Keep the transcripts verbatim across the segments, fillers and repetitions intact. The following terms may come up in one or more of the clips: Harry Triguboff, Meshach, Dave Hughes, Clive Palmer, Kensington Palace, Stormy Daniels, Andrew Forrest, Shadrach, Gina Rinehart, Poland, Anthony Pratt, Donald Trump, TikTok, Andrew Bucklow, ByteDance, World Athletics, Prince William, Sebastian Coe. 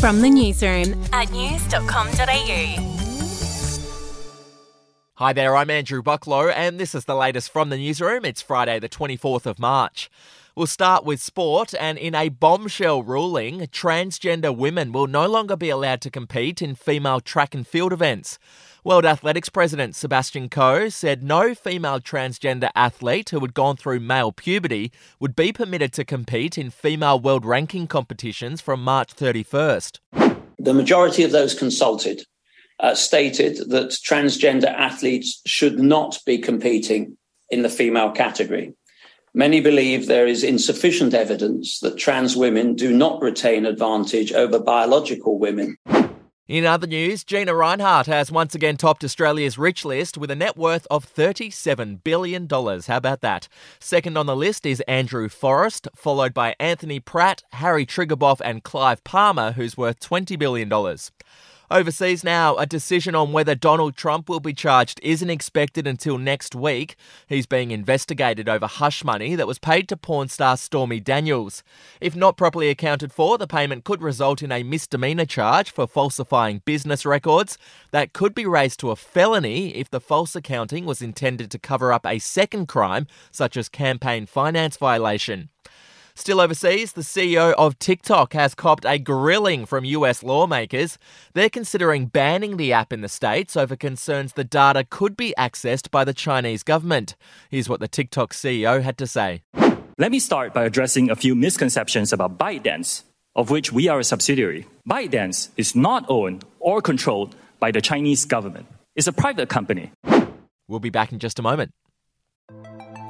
From the newsroom at news dot com dot a u. Hi there, I'm Andrew Bucklow and this is the latest from the newsroom. It's Friday the twenty-fourth of March. We'll start with sport, and in a bombshell ruling, transgender women will no longer be allowed to compete in female track and field events. World Athletics President Sebastian Coe said no female transgender athlete who had gone through male puberty would be permitted to compete in female world ranking competitions from March thirty-first. The majority of those consulted Uh, stated that transgender athletes should not be competing in the female category. Many believe there is insufficient evidence that trans women do not retain advantage over biological women. In other news, Gina Rinehart has once again topped Australia's rich list with a net worth of thirty-seven billion dollars. How about that? Second on the list is Andrew Forrest, followed by Anthony Pratt, Harry Triguboff and Clive Palmer, who's worth twenty billion dollars. Overseas now, a decision on whether Donald Trump will be charged isn't expected until next week. He's being investigated over hush money that was paid to porn star Stormy Daniels. If not properly accounted for, the payment could result in a misdemeanor charge for falsifying business records. That could be raised to a felony if the false accounting was intended to cover up a second crime, such as campaign finance violation. Still overseas, the C E O of TikTok has copped a grilling from U S lawmakers. They're considering banning the app in the States over concerns the data could be accessed by the Chinese government. Here's what the TikTok C E O had to say. Let me start by addressing a few misconceptions about ByteDance, of which we are a subsidiary. ByteDance is not owned or controlled by the Chinese government. It's a private company. We'll be back in just a moment.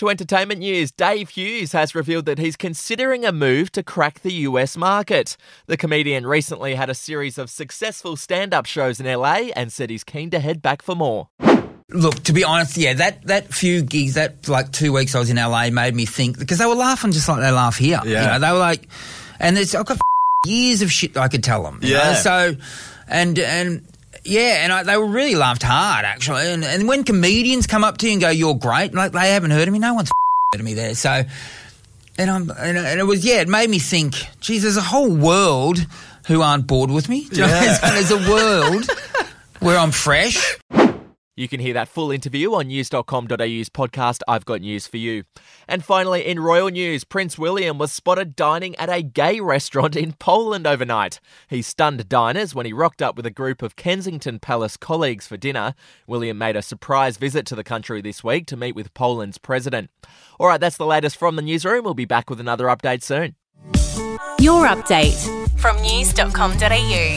To entertainment news, Dave Hughes has revealed that he's considering a move to crack the U S market. The comedian recently had a series of successful stand-up shows in L A and said he's keen to head back for more. Look, to be honest, yeah, that, that few gigs, that like two weeks I was in L A made me think, because they were laughing just like they laugh here. Yeah. You know, they were like, and there's, I've got years of shit that I could tell them. You yeah. know? So, and, and, Yeah, and I, they were really laughed hard, actually. And, and when comedians come up to you and go, "You're great," like they haven't heard of me. No one's heard of me there. So, and I'm, and, and it was, yeah, it made me think. Geez, there's a whole world who aren't bored with me. Do yeah. you know? There's a world where I'm fresh. You can hear that full interview on news dot com dot a u's podcast I've Got News For You. And finally, in royal news, Prince William was spotted dining at a gay restaurant in Poland overnight. He stunned diners when he rocked up with a group of Kensington Palace colleagues for dinner. William made a surprise visit to the country this week to meet with Poland's president. All right, that's the latest from the newsroom. We'll be back with another update soon. Your update from news dot com dot a u.